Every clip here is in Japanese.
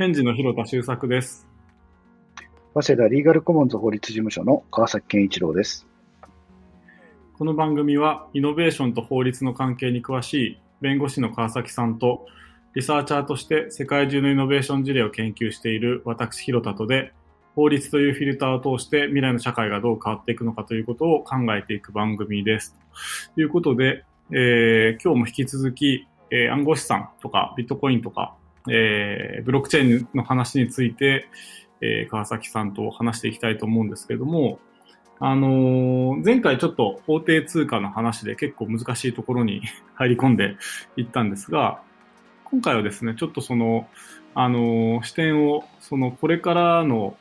返事の広田修作です。早稲田リーガルコモンズ法律事務所の川崎健一郎です。この番組はイノベーションと法律の関係に詳しい弁護士の川崎さんとリサーチャーとして世界中のイノベーション事例を研究している私広田とで、法律というフィルターを通して未来の社会がどう変わっていくのかということを考えていく番組です。ということで、今日も引き続き、暗号資産とかビットコインとか、ブロックチェーンの話について、川崎さんと話していきたいと思うんですけれども、前回ちょっと法定通貨の話で結構難しいところに入り込んでいったんですが、今回はですね、ちょっとその、視点を、その、これからの、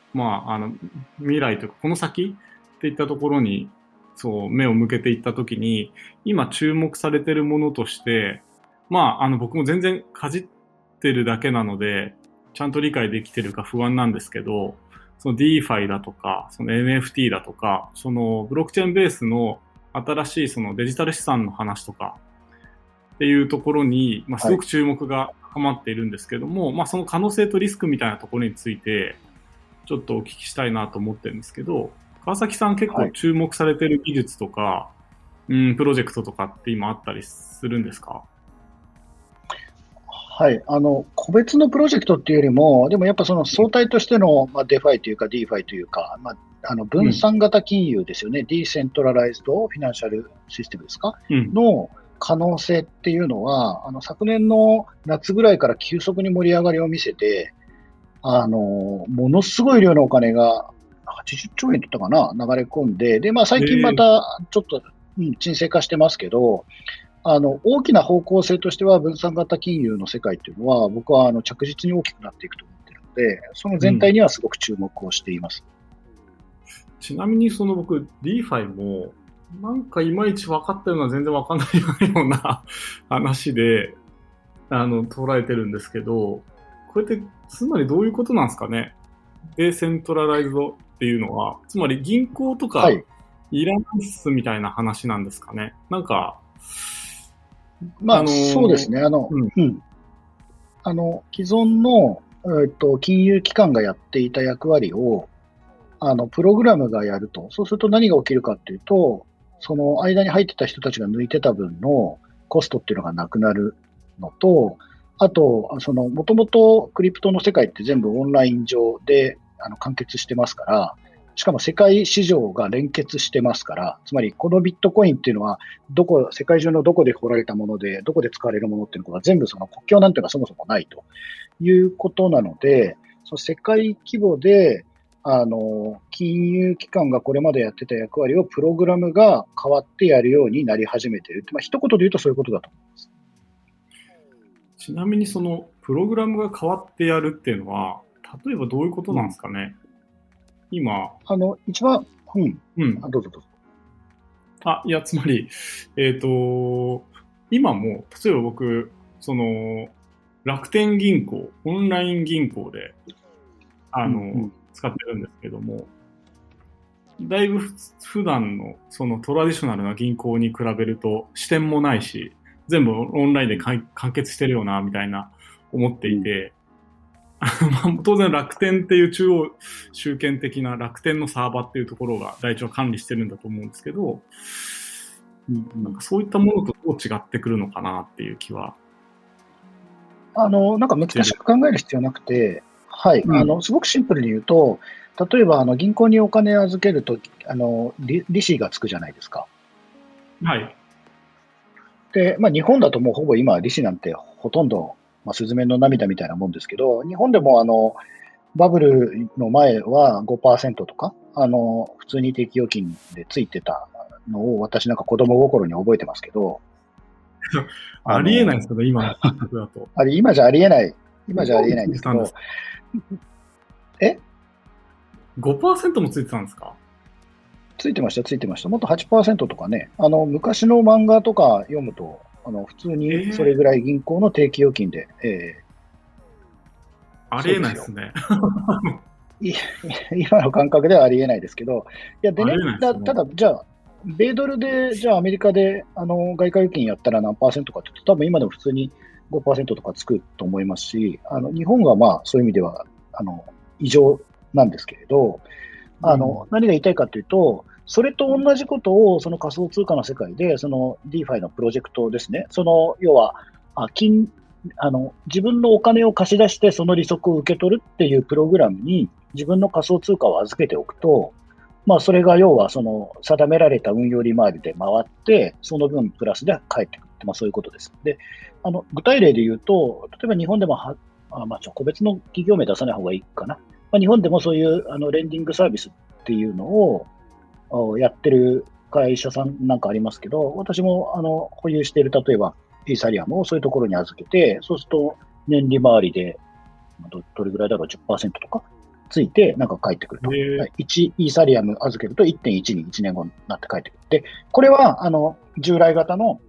未来というか、この先っていったところに、そう、目を向けていったときに、今注目されているものとして、僕も全然かじってるだけなので、ちゃんと理解できてるか不安なんですけど、その DeFi だとか、その NFT だとか、そのブロックチェーンベースの新しいそのデジタル資産の話とかっていうところに、すごく注目が高まっているんですけども、その可能性とリスクみたいなところについて、ちょっとお聞きしたいなと思ってるんですけど、川崎さん結構注目されてる技術とか、プロジェクトとかって今あったりするんですか？はい、個別のプロジェクトっていうよりも、でもやっぱその総体としての、DeFi というか DeFi というか、分散型金融ですよね、ディーセントラライズドフィナンシャルシステムですか、の可能性っていうのは、昨年の夏ぐらいから急速に盛り上がりを見せて、ものすごい量のお金が80兆円だったかな、流れ込んで、で、最近またちょっと、沈静化してますけど、大きな方向性としては分散型金融の世界というのは僕は着実に大きくなっていくと思っているので、その全体にはすごく注目をしています。ちなみにその僕 DeFi もなんかいまいち分かったような全然分かんないような話で捉えてるんですけど、これってつまりどういうことなんですかね。デセントラライズドっていうのはつまり銀行とかいらないっすみたいな話なんですかね。なんかそうですね。既存の、金融機関がやっていた役割を、プログラムがやると。そうすると何が起きるかっていうと、その間に入ってた人たちが抜いてた分のコストっていうのがなくなるのと、あと、もともとクリプトの世界って全部オンライン上で完結してますから、しかも世界市場が連結してますから、つまりこのビットコインっていうのは世界中のどこで掘られたもので、どこで使われるものっていうのが全部その国境なんていうのはそもそもないということなので、その世界規模で、金融機関がこれまでやってた役割をプログラムが変わってやるようになり始めている。一言で言うとそういうことだと思います。ちなみにそのプログラムが変わってやるっていうのは、例えばどういうことなんですかね。今一番どうぞどうぞ。いやつまり今も例えば僕その楽天銀行オンライン銀行で使ってるんですけども、だいぶ普段のそのトラディショナルな銀行に比べると支店もないし、全部オンラインで完結してるよなみたいな思っていて。当然楽天っていう中央集権的な楽天のサーバーっていうところが台帳管理してるんだと思うんですけど、なんかそういったものとどう違ってくるのかなっていう気は。なんか難しく考える必要なくて、はい、すごくシンプルに言うと、例えば銀行にお金を預けると利子がつくじゃないですか。はい。で、日本だともうほぼ今利子なんてほとんどスズメの涙みたいなもんですけど、日本でもバブルの前は 5% とか普通に定期預金でついてたのを私なんか子供心に覚えてますけどありえないですけど今だと今じゃありえないんですけど5% もついてたんですか？ついてました。もっと 8% とかね、昔の漫画とか読むと普通にそれぐらい銀行の定期預金で、ありえないですね今の感覚ではありえないですけど、いやでね、ただじゃあ米ドルでじゃあアメリカで外貨預金やったら何パーセントかって言うと、多分今でも普通に5% とかつくと思いますし、日本がまあそういう意味では異常なんですけれど、何が言いたいかというと、それと同じことをその仮想通貨の世界で、その DeFi のプロジェクトですね、要は自分のお金を貸し出して、その利息を受け取るっていうプログラムに、自分の仮想通貨を預けておくと、それが要はその定められた運用利回りで回って、その分プラスで返ってくるって、そういうことです。で、具体例で言うと、例えば日本でも個別の企業名出さない方がいいかな。日本でもそういうレンディングサービスっていうのをやってる会社さんなんかありますけど、私も保有している、例えばイーサリアムをそういうところに預けて、そうすると年利回りでどれぐらいだろう、10% とかついて、なんか返ってくると。1イーサリアム預けると 1.1 に1年後になって返ってくる。で、これは従来型の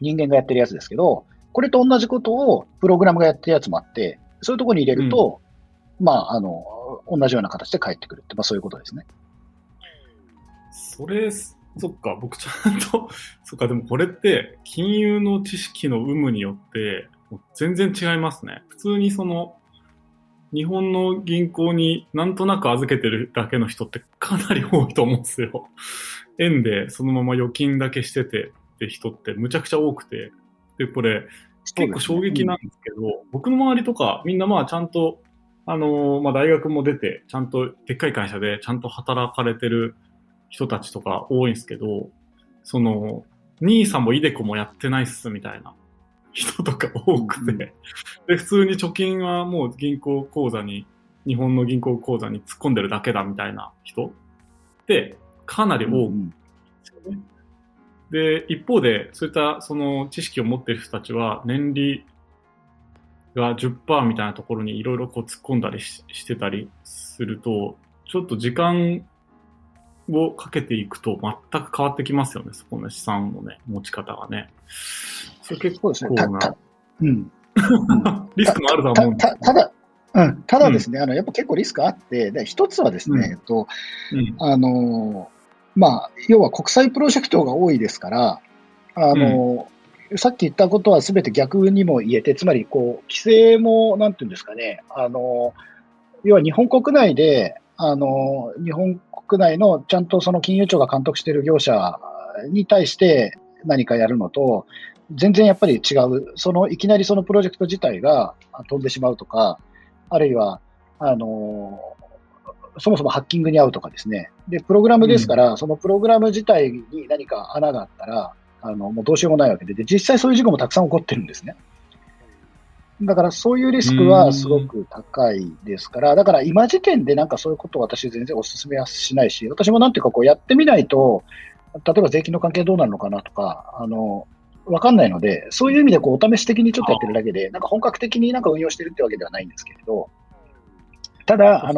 人間がやってるやつですけど、これと同じことをプログラムがやってるやつもあって、そういうところに入れると、同じような形で返ってくるって、そういうことですね。そっか、僕ちゃんと、そっか、でもこれって、金融の知識の有無によって、全然違いますね。普通に日本の銀行になんとなく預けてるだけの人ってかなり多いと思うんですよ。円でそのまま預金だけしててって人ってむちゃくちゃ多くて。で、これ、結構衝撃なんですけど、僕の周りとか、みんなちゃんと、大学も出て、ちゃんとでっかい会社でちゃんと働かれてる人たちとか多いんですけど、NISAもイデコもやってないっすみたいな人とか多くて、で、普通に貯金はもう日本の銀行口座に突っ込んでるだけだみたいな人ってかなり多いんですよね。で、一方で、そういった知識を持ってる人たちは年利が 10% みたいなところにいろいろ突っ込んだりしてたりすると、ちょっと時間をかけていくと全く変わってきますよね、そこの資産のね、持ち方がね。それ結構な、リスクもあると思うんですけど。ただですね、やっぱ結構リスクあって、で、一つはですね、要は国際プロジェクトが多いですから、さっき言ったことはすべて逆にも言えて、つまり規制も、なんていうんですかね、要は日本国内で、日本国内のちゃんとその金融庁が監督している業者に対して何かやるのと、全然やっぱり違う、いきなりそのプロジェクト自体が飛んでしまうとか、あるいは、そもそもハッキングに遭うとかですね。で、プログラムですから、そのプログラム自体に何か穴があったら、もうどうしようもないわけで、実際そういう事故もたくさん起こってるんですね。だからそういうリスクはすごく高いですから、だから今時点でなんかそういうことを私全然お勧めはしないし、私もなんていうかやってみないと、例えば税金の関係どうなるのかなとか、わかんないので、そういう意味でお試し的にちょっとやってるだけで、なんか本格的になんか運用してるってわけではないんですけれど、ただ、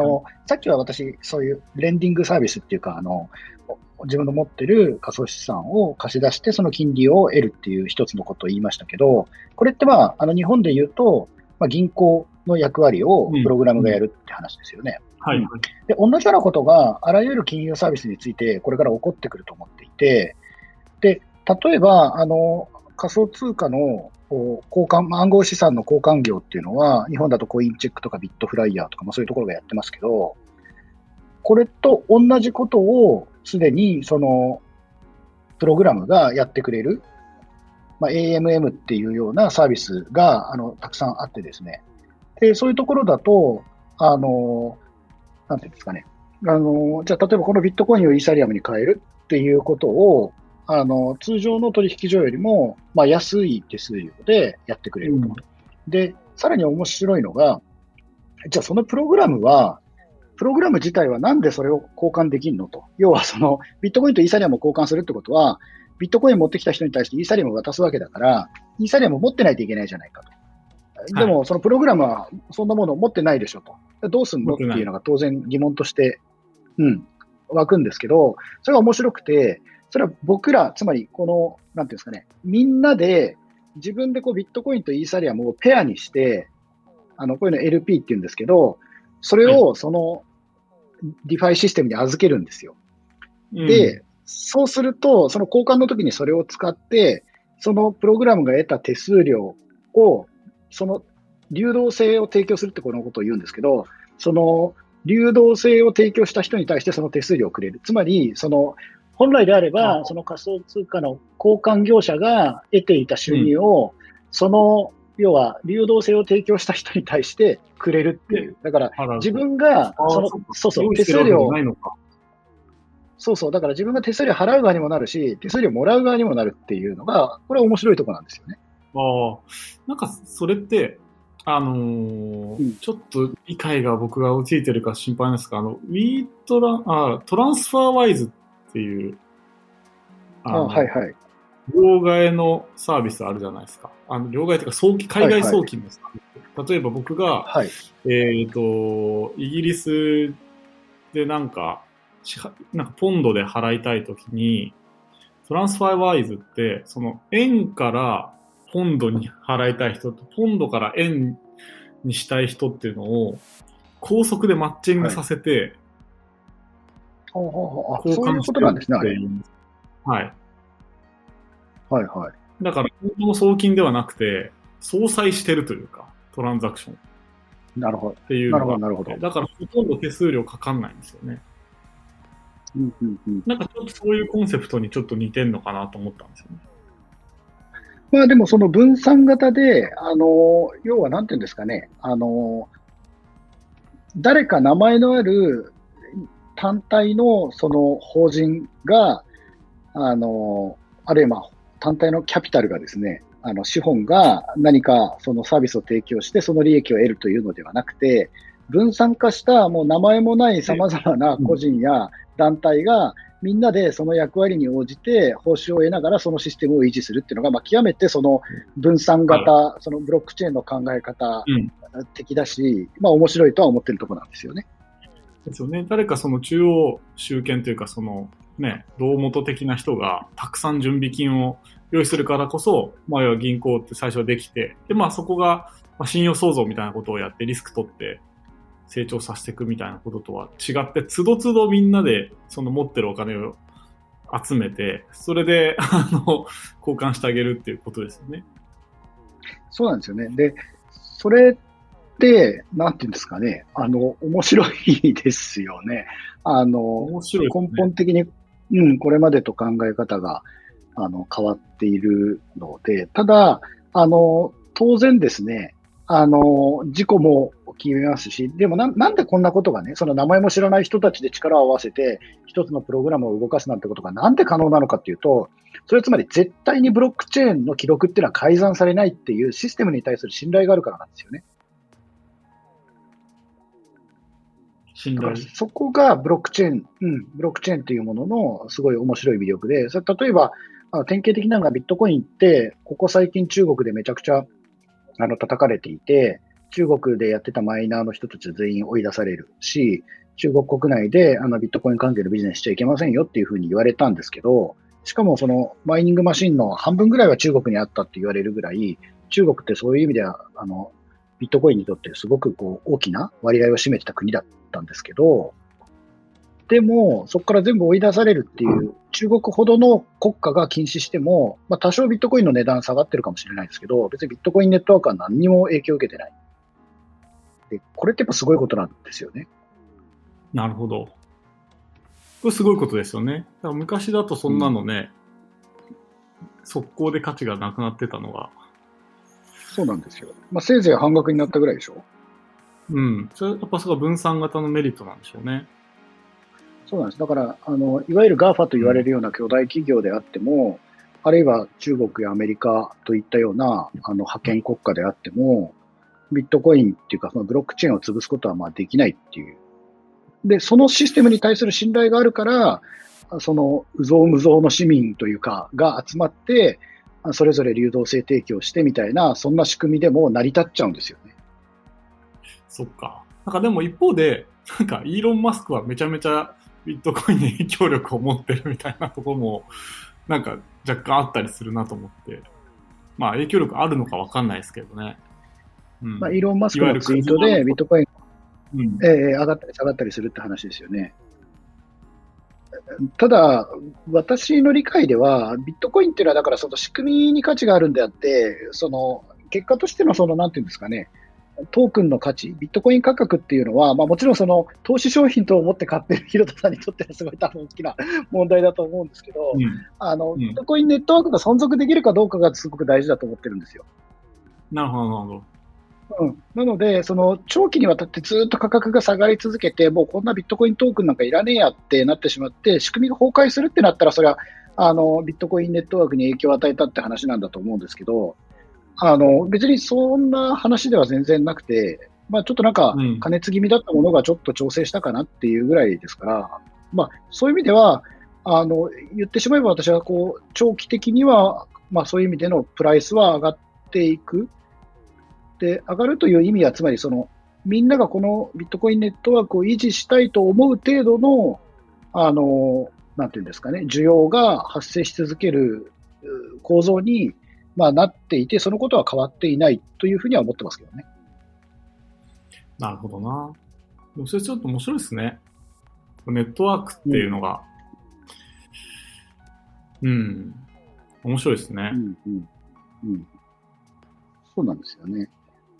さっきは私、そういうレンディングサービスっていうか、自分の持ってる仮想資産を貸し出して、その金利を得るっていう一つのことを言いましたけど、これって日本で言うと、銀行の役割をプログラムがやるって話ですよね。で、同じようなことがあらゆる金融サービスについて、これから起こってくると思っていて、で、例えば、仮想通貨の暗号資産の交換業っていうのは、日本だとコインチェックとかビットフライヤーとか、そういうところがやってますけど、これと同じことをすでにプログラムがやってくれる、AMM っていうようなサービスがたくさんあってですね。で、そういうところだと、なんていうんですかね。じゃあ例えばこのビットコインをイーサリアムに変えるっていうことを、通常の取引所よりも、安い手数料でやってくれると、で、さらに面白いのが、じゃあそのプログラム自体はなんでそれを交換できるのと。要はビットコインとイーサリアムを交換するってことは、ビットコイン持ってきた人に対してイーサリアムを渡すわけだから、イーサリアムを持ってないといけないじゃないかと。でも、そのプログラムはそんなものを持ってないでしょと。どうすんのっていうのが当然疑問として、湧くんですけど、それが面白くて、それは僕ら、つまりなんていうんですかね、みんなで自分でビットコインとイーサリアムをペアにして、こういうの LP って言うんですけど、それをディファイシステムに預けるんですよ。で、そうすると、その交換の時にそれを使って、そのプログラムが得た手数料をその流動性を提供するってこのことを言うんですけど、その流動性を提供した人に対してその手数料をくれる。つまり、その本来であれば、その仮想通貨の交換業者が得ていた収入を、その、要は流動性を提供した人に対してくれるっていう。だから自分がその、そうそう、手数料、そうそう、だから自分が手数料払う側にもなるし、手数料もらう側にもなるっていうのが、これは面白いところなんですよね。ああ、なんかそれって、ちょっと理解が僕が陥ってるか心配なんですが、トランスファーワイズっていう、はいはい。両替のサービスあるじゃないですか。両替というか海外送金ですか、はいはい。例えば僕が、はい、イギリスでなんかポンドで払いたいときに、トランスファーワイズって、その円からポンドに払いたい人と、ポンドから円にしたい人っていうのを、高速でマッチングさせて、はい、そういうことなんですね、あれ。はい。はいはい。だから、本当の送金ではなくて、相殺してるというか、トランザクション。なるほど。っていうのがあって。なるほど。だから、ほとんど手数料かかんないんですよね。うんうんうん。なんか、ちょっとそういうコンセプトにちょっと似てんのかなと思ったんですよね。まあ、でも、その分散型で、要は、なんていうんですかね、誰か名前のある単体の、その法人が、あるいは単体のキャピタルがですね、資本が何かそのサービスを提供してその利益を得るというのではなくて、分散化したもう名前もない様々な個人や団体がみんなでその役割に応じて報酬を得ながらそのシステムを維持するっていうのが、まあ極めてその分散型、そのブロックチェーンの考え方的だし、まあ面白いとは思ってるところなんですよね。ですよね。誰かその中央集権というかそのね、胴元的な人がたくさん準備金を用意するからこそ、まあ、要は銀行って最初はできて、で、まあそこが信用創造みたいなことをやってリスク取って成長させていくみたいなこととは違って、つどつどみんなでその持ってるお金を集めて、それで交換してあげるっていうことですよね。そうなんですよね。で、それで、なんていうんですかね、面白いですよね。面白いですね。根本的にこれまでと考え方が変わっているので、ただ当然ですね、事故も起きますし、でもなんでこんなことがね、その名前も知らない人たちで力を合わせて一つのプログラムを動かすなんてことがなんで可能なのかっていうと、それつまり絶対にブロックチェーンの記録っていうのは改ざんされないっていうシステムに対する信頼があるからなんですよね。そこがブロックチェーンというもののすごい面白い魅力で、それ例えば典型的なのがビットコインって、ここ最近中国でめちゃくちゃ叩かれていて、中国でやってたマイナーの人たち全員追い出されるし、中国国内でビットコイン関係のビジネスしちゃいけませんよっていうふうに言われたんですけど、しかもそのマイニングマシンの半分ぐらいは中国にあったって言われるぐらい、中国ってそういう意味ではビットコインにとってすごくこう大きな割合を占めてた国だったんですけど、でもそこから全部追い出されるっていう中国ほどの国家が禁止しても、まあ、多少ビットコインの値段下がってるかもしれないですけど、別にビットコインネットワークは何にも影響を受けてない。でこれってやっぱすごいことなんですよね。なるほど。これすごいことですよね。だから昔だとそんなのね、速攻で価値がなくなってたのが。そうなんですよ。まあ、せいぜい半額になったぐらいでしょ。うん。それやっぱそこは分散型のメリットなんでしょうね。そうなんです。だから、いわゆる GAFA と言われるような巨大企業であっても、あるいは中国やアメリカといったような、覇権国家であっても、ビットコインっていうか、そのブロックチェーンを潰すことはまあできないっていう。で、そのシステムに対する信頼があるから、その、うぞうむぞうの市民というか、が集まって、それぞれ流動性提供してみたいな、そんな仕組みでも成り立っちゃうんですよね。そっか。なんかでも一方で、なんかイーロン・マスクはめちゃめちゃビットコインに影響力を持ってるみたいなところも、なんか若干あったりするなと思って。まあ影響力あるのか分かんないですけどね。うん。まあイーロン・マスクのツイートでビットコインが上がったり下がったりするって話ですよね。ただ、私の理解では、ビットコインっていうのは、だからその仕組みに価値があるんであって、その結果としてのそのなんていうんですかね、トークンの価値、ビットコイン価格っていうのは、もちろんその投資商品と思って買ってる広田さんにとってはすごい多分大きな問題だと思うんですけど、ビットコインネットワークが存続できるかどうかがすごく大事だと思ってるんですよ。なるほど、なるほど。なので、その長期にわたってずっと価格が下がり続けて、もうこんなビットコイントークンなんかいらねえやってなってしまって、仕組みが崩壊するってなったら、それはビットコインネットワークに影響を与えたって話なんだと思うんですけど、別にそんな話では全然なくて、ちょっとなんか、過熱気味だったものがちょっと調整したかなっていうぐらいですから、そういう意味では、言ってしまえば私はこう長期的には、そういう意味でのプライスは上がっていく。で、上がるという意味は、つまりそのみんながこのビットコインネットワークを維持したいと思う程度の、なんていうんですかね、需要が発生し続ける構造に、なっていて、そのことは変わっていないというふうには思ってますけどね。なるほどな。でもそれちょっと面白いですね。ネットワークっていうのが、面白いですね。そうなんですよね。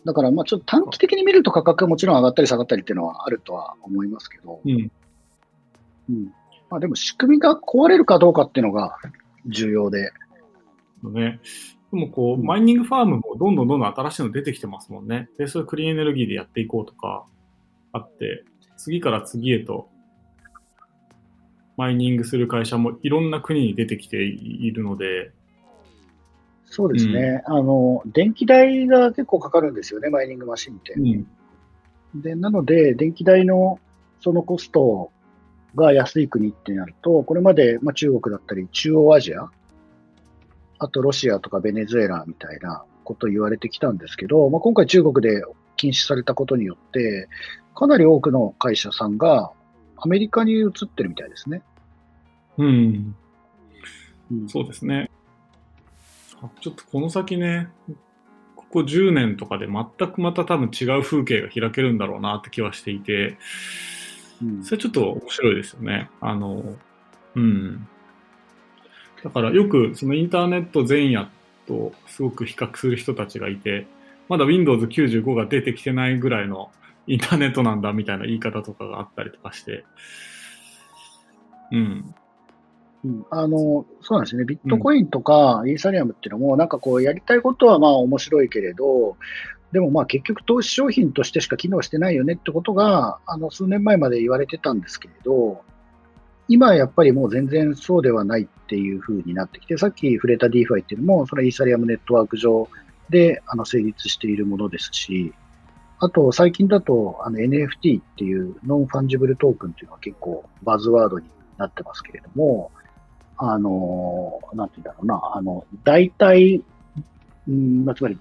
だからちょっと短期的に見ると価格はもちろん上がったり下がったりっていうのはあるとは思いますけど、でも仕組みが壊れるかどうかっていうのが重要で、でもこうマイニングファームもどんどん新しいの出てきてますもんね。で、そういうクリーンエネルギーでやっていこうとかあって、次から次へとマイニングする会社もいろんな国に出てきているので。そうですね、電気代が結構かかるんですよね、マイニングマシンって。で、なので、電気代のそのコストが安い国ってなると、これまで、中国だったり、中央アジア、あとロシアとかベネズエラみたいなことを言われてきたんですけど、今回中国で禁止されたことによって、かなり多くの会社さんがアメリカに移ってるみたいですね。そうですね。ちょっとこの先ね、ここ10年とかで全くまた多分違う風景が開けるんだろうなって気はしていて、それちょっと面白いですよね。だからよくそのインターネット前夜とすごく比較する人たちがいて、まだ Windows 95が出てきてないぐらいのインターネットなんだみたいな言い方とかがあったりとかして、そうなんですね。ビットコインとかイーサリアムっていうのも、なんかこうやりたいことは面白いけれど、でも結局投資商品としてしか機能してないよねってことが数年前まで言われてたんですけれど、今はやっぱりもう全然そうではないっていう風になってきて、さっき触れた DeFi っていうのもそれはイーサリアムネットワーク上で成立しているものですし、あと最近だとNFT っていうノンファンジブルトークンっていうのは結構バズワードになってますけれども、なんて言うんだろうな、代替、つまり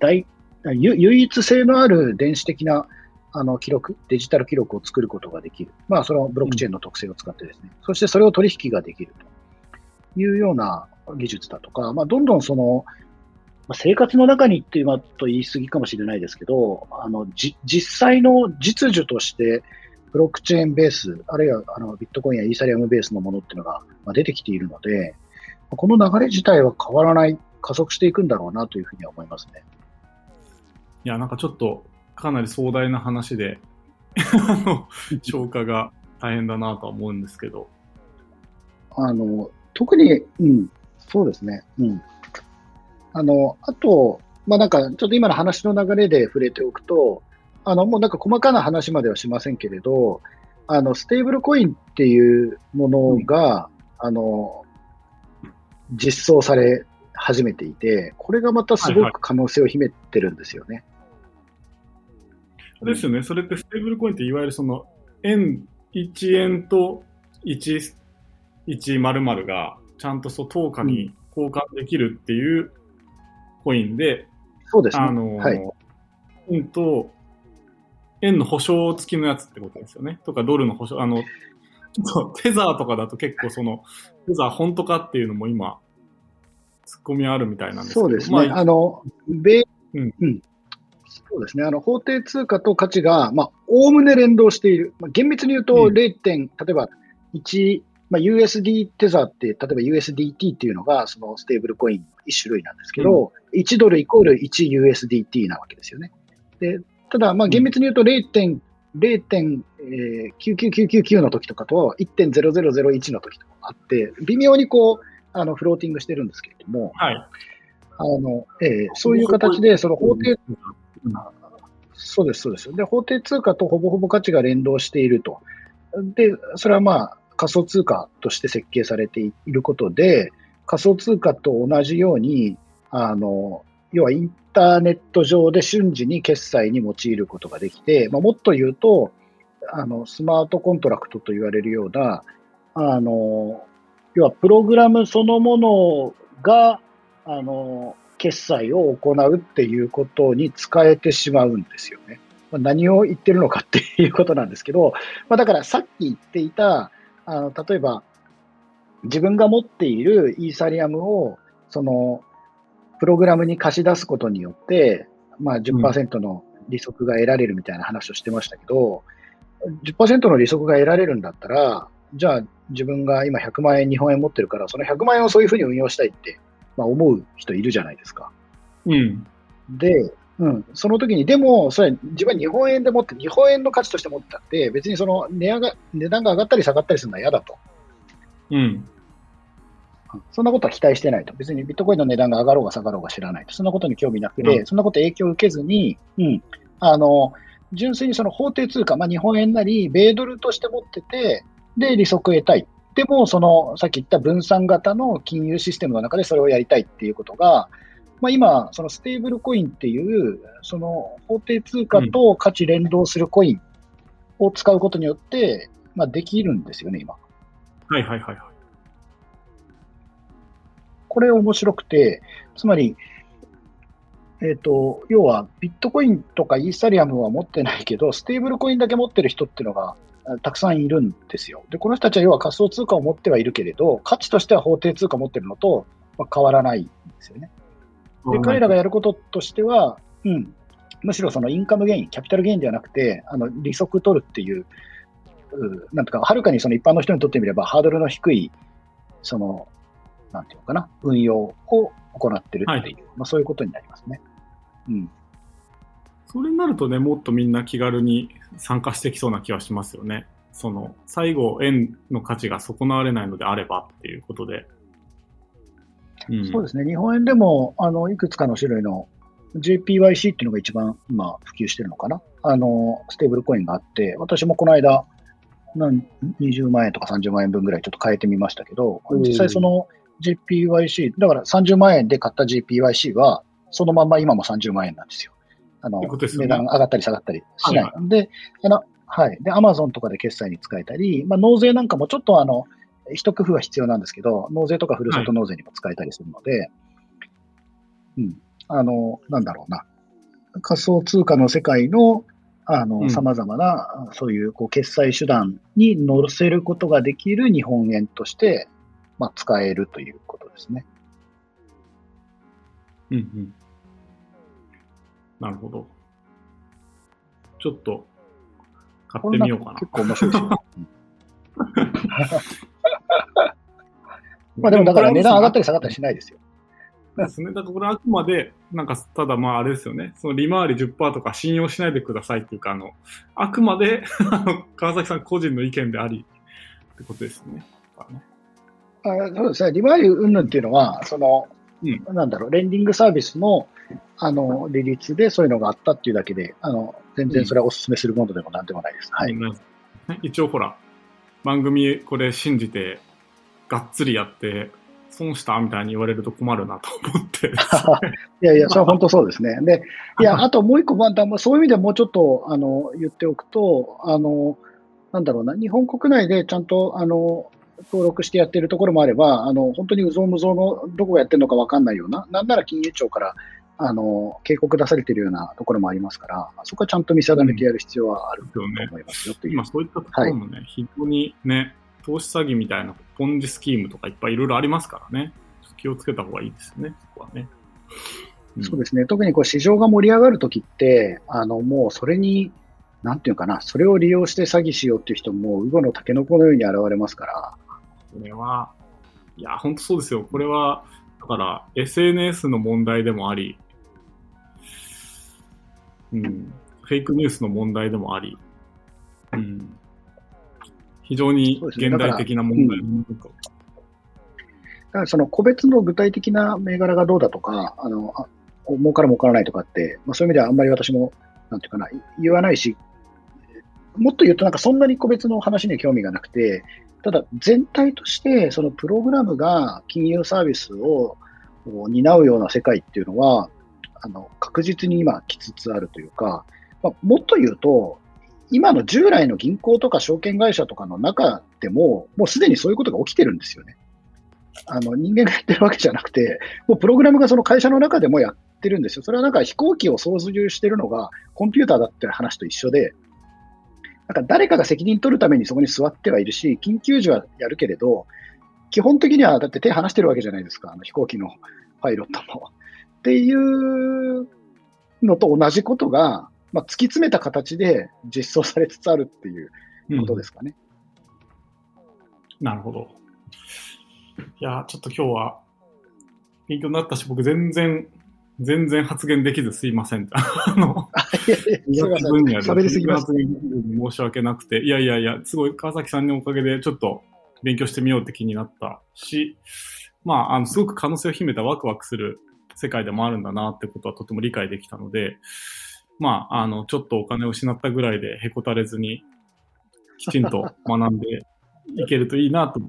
唯一性のある電子的な記録、デジタル記録を作ることができる。それはブロックチェーンの特性を使ってですね、そしてそれを取引ができるというような技術だとか、どんどんその、生活の中にって今と言い過ぎかもしれないですけど、実際の実需として、ブロックチェーンベース、あるいはビットコインやイーサリアムベースのものっていうのが出てきているので、この流れ自体は変わらない、加速していくんだろうなというふうには思いますね。いや、なんかちょっとかなり壮大な話で、消化が大変だなとは思うんですけど。特に、そうですね。あと、なんかちょっと今の話の流れで触れておくと、もうなんか細かな話まではしませんけれど、ステーブルコインっていうものが、実装され始めていて、これがまたすごく可能性を秘めてるんですよね。ですよね。それってステーブルコインっていわゆるその1円と100がちゃんと等価に交換できるっていうコインで、そうですね。円と円の保証付きのやつってことですよね。とかドルの保証、テザーとかだと結構テザー本当かっていうのも今、ツッコミあるみたいなんですけど。そうですね。そうですね。法定通貨と価値が、概ね連動している。厳密に言うと、例えば1 USD テザーって、例えば USDT っていうのがそのステーブルコインの一種類なんですけど、うん、1ドルイコール 1USDT なわけですよね。でただ、厳密に言うと 0.99999 の時とかと 1.0001 の時とかあって、微妙にこうフローティングしてるんですけれども、はい、そういう形でその法定、うん、そうです、そうです。で、法定通貨とほぼほぼ価値が連動していると。で、それは仮想通貨として設計されていることで、仮想通貨と同じように、要はインターネット上で瞬時に決済に用いることができて、もっと言うと、スマートコントラクトと言われるような、要はプログラムそのものが、決済を行うっていうことに使えてしまうんですよね。何を言ってるのかっていうことなんですけど、だからさっき言っていた、例えば自分が持っているイーサリアムをそのプログラムに貸し出すことによって、10% の利息が得られるみたいな話をしてましたけど、10% の利息が得られるんだったら、じゃあ自分が今100万円、日本円持ってるから、その100万円をそういうふうに運用したいって、思う人いるじゃないですか。うん。で、うん、その時に、でも、それ自分は日本円で持って、日本円の価値として持ってたって、別にその値段が上がったり下がったりするのは嫌だと。うん。そんなことは期待してないと。別にビットコインの値段が上がろうが下がろうが知らないと。そんなことに興味なくて、うん、そんなこと影響を受けずに、うん、純粋にその法定通貨、日本円なり、米ドルとして持ってて、で、利息を得たい。でも、その、さっき言った分散型の金融システムの中でそれをやりたいっていうことが、今、そのステーブルコインっていう、その法定通貨と価値連動するコインを使うことによって、できるんですよね、今。はいはいはい。これ面白くて、つまり、要はビットコインとかイーサリアムは持ってないけど、ステーブルコインだけ持ってる人っていうのがたくさんいるんですよ。で、この人たちは要は仮想通貨を持ってはいるけれど、価値としては法定通貨を持ってるのと変わらないんですよね。で、彼らがやることとしては、うん、むしろそのインカムゲイン、キャピタルゲインではなくて、利息取るっていう、なんとか、はるかにその一般の人にとってみればハードルの低い、その、なんていうのかな、運用を行ってるっていう、はい、そういうことになりますね。うん。それになるとね、もっとみんな気軽に参加してきそうな気はしますよね。その、最後、円の価値が損なわれないのであればっていうことで。うん、そうですね。日本円でも、いくつかの種類の JPYC っていうのが一番今普及してるのかな。ステーブルコインがあって、私もこの間、20万円とか30万円分ぐらいちょっと変えてみましたけど、実際その JPYC、だから30万円で買った JPYC は、そのまんま今も30万円なんですよ。値段上がったり下がったりしない。で、はい。で、Amazon とかで決済に使えたり、納税なんかもちょっと一工夫は必要なんですけど、納税とかふるさと納税にも使えたりするので、はい、うん。なんだろうな。仮想通貨の世界の、様々な、そういう、決済手段に乗せることができる日本円として、使えるということですね。うんうん。なるほど。ちょっと、買ってみようかな。結構面白いですね。でもだから値段上がったり下がったりしないですよ。ですね。だからこれはあくまで、なんか、ただあれですよね。その利回り 10% とか信用しないでくださいっていうか、あくまで川崎さん個人の意見でありってことですね。そうですね。利回り云々っていうのは、その、なんだろう、レンディングサービスの、利率でそういうのがあったっていうだけで、全然それはお勧めするものでもなんでもないです。はい。一応ほら、番組これ信じて、がっつりやって、損したみたいに言われると困るなと思って。いや、それは本当そうですね。で、いや、あともう一個、そういう意味でもうちょっと、言っておくと、なんだろうな、日本国内でちゃんと、登録してやってるところもあれば、本当にうぞうむぞうの、どこがやってるのかわかんないような、なんなら金融庁から、警告出されてるようなところもありますから、そこはちゃんと見定めてやる必要はあると思いますよっていう。今そういったところもね、はい、非常にね、投資詐欺みたいなポンジスキームとかいっぱいいろいろありますからね。気をつけた方がいいですね、そこはね。そうですね。特に市場が盛り上がるときって、もうそれに、なんていうかな、それを利用して詐欺しようっていう人も、うごのたけのこのように現れますから、これは、いや、本当そうですよ。これは、だから、SNS の問題でもあり、うん、フェイクニュースの問題でもあり、うん、非常に現代的な問題もあると。だからその個別の具体的な銘柄がどうだとか、儲かる儲からないとかって、まあ、そういう意味ではあんまり私もなんていうかな言わないし、もっと言うとなんかそんなに個別の話に興味がなくて、ただ全体としてそのプログラムが金融サービスを担うような世界っていうのは確実に今来つつあるというか、まあ、もっと言うと今の従来の銀行とか証券会社とかの中でももうすでにそういうことが起きてるんですよね。人間がやってるわけじゃなくて、もうプログラムがその会社の中でもやってるんですよ。それはなんか飛行機を操縦してるのがコンピューターだって話と一緒で、なんか誰かが責任取るためにそこに座ってはいるし、緊急時はやるけれど、基本的にはだって手離してるわけじゃないですか、飛行機のパイロットも。っていうのと同じことが、まあ、突き詰めた形で実装されつつあるっていうことですかね。うん、なるほど。いや、ちょっと今日は勉強になったし、僕全然発言できずすいません。喋りすぎます。申し訳なくて。いや、すごい川崎さんのおかげでちょっと勉強してみようって気になったし、まあ、すごく可能性を秘めたワクワクする世界でもあるんだなってことはとても理解できたので、まあ、ちょっとお金を失ったぐらいでへこたれずに、きちんと学んでいけるといいなと。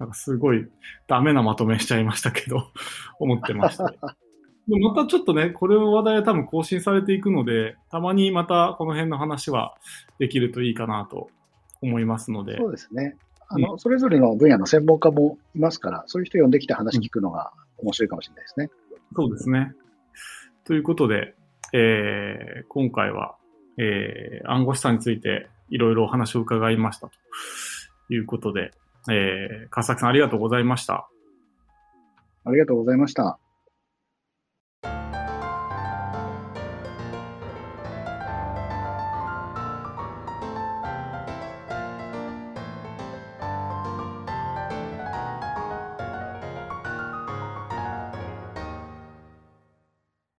なんかすごいダメなまとめしちゃいましたけど思ってました。でまたちょっとね、これの話題は多分更新されていくので、たまにまたこの辺の話はできるといいかなと思いますので。そうですね。うん、それぞれの分野の専門家もいますから、そういう人呼んできて話聞くのが面白いかもしれないですね。そうですね。ということで、今回は、暗号資産についていろいろお話を伺いましたということで、川崎さんありがとうございました。ありがとうございました。